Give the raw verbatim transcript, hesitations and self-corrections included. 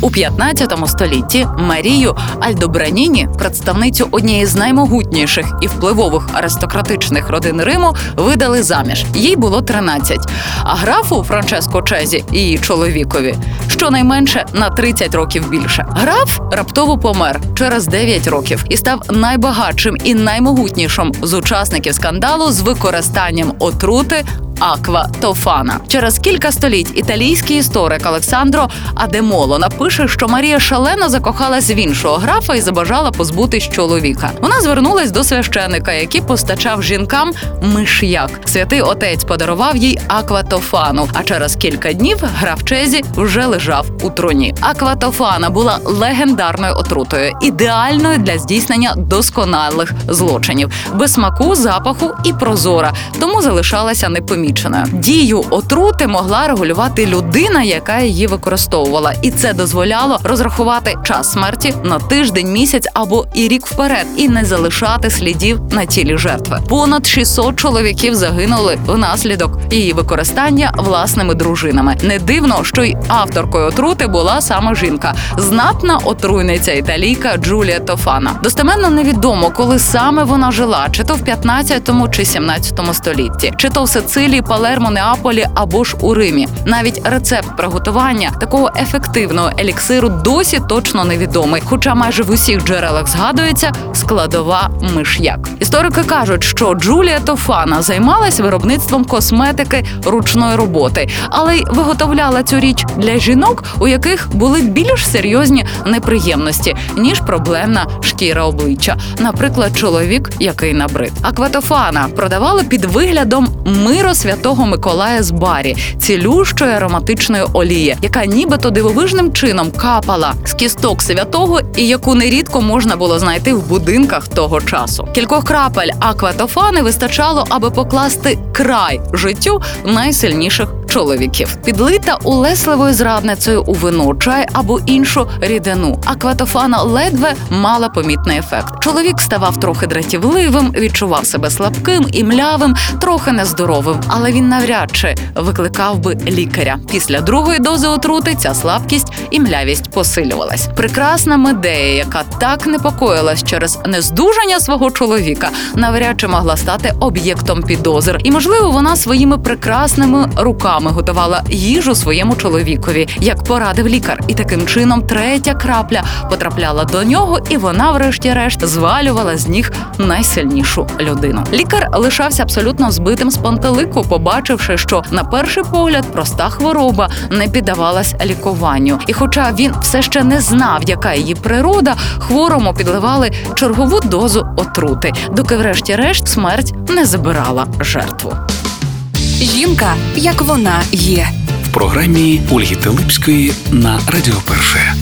У п'ятнадцятому столітті Марію Альдобрандіні, представницю однієї з наймогутніших і впливових аристократичних родин Риму, видали заміж. Їй було тринадцять. А графу Франческо Чезі, її чоловікові, щонайменше на тридцять років більше. Граф раптово помер через дев'ять років і став найбагатшим і наймогутнішим з учасників скандалу з використанням отрути Ольги Тофана. Через кілька століть італійський історик Алессандро Адемоло напише, що Марія шалено закохалась в іншого графа і забажала позбутись чоловіка. Вона звернулась до священика, який постачав жінкам миш'як. Святий отець подарував їй Ольгу Тофану, а через кілька днів граф Чезі вже лежав у труні. Ольга Тофана була легендарною отрутою, ідеальною для здійснення досконалих злочинів. Без смаку, запаху і прозора, тому залишалася непоміченою. Дію отрути могла регулювати людина, яка її використовувала. І це дозволяло розрахувати час смерті на тиждень, місяць або і рік вперед і не залишати слідів на тілі жертви. Понад шістсот чоловіків загинули внаслідок її використання власними дружинами. Не дивно, що й авторкою отрути була сама жінка – знатна отруйниця італійка Джулія Тофана. Достеменно невідомо, коли саме вона жила, чи то в п'ятнадцятому чи сімнадцятому столітті, чи то в Сицилії, Палермо, Неаполі або ж у Римі. Навіть рецепт приготування такого ефективного еліксиру досі точно невідомий, хоча майже в усіх джерелах згадується складова миш'як. Історики кажуть, що Джулія Тофана займалась виробництвом косметики ручної роботи, але й виготовляла цю річ для жінок, у яких були більш серйозні неприємності, ніж проблемна шкіра обличчя. Наприклад, чоловік, який набрид. Ольгу Тофана продавали під виглядом миру Святого Миколая з Барі, цілющої ароматичної олії, яка нібито дивовижним чином капала з кісток святого і яку нерідко можна було знайти в будинках того часу. Кількох крапель Ольги Тофани вистачало, аби покласти край життю найсильніших чоловіків. Підлита улесливою зрадницею у вино, чай або іншу рідину, Ольга Тофана ледве мала помітний ефект. Чоловік ставав трохи дратівливим, відчував себе слабким і млявим, трохи нездоровим, але він навряд чи викликав би лікаря. Після другої дози отрути ця слабкість і млявість посилювалась. Прекрасна Медея, яка так непокоїлась через нездужання свого чоловіка, навряд чи могла стати об'єктом підозр. І, можливо, вона своїми прекрасними руками готувала їжу своєму чоловікові, як порадив лікар. І таким чином третя крапля потрапляла до нього, і вона врешті-решт звалювала з ніг найсильнішу людину. Лікар лишався абсолютно збитим з пантелику, побачивши, що на перший погляд проста хвороба не піддавалась лікуванню. І хоча він все ще не знав, яка її природа, хворому підливали чергову дозу отрути, доки врешті-решт смерть не забирала жертву. Жінка, як вона є. В програмі Ольги Талипської на Радіо Перше.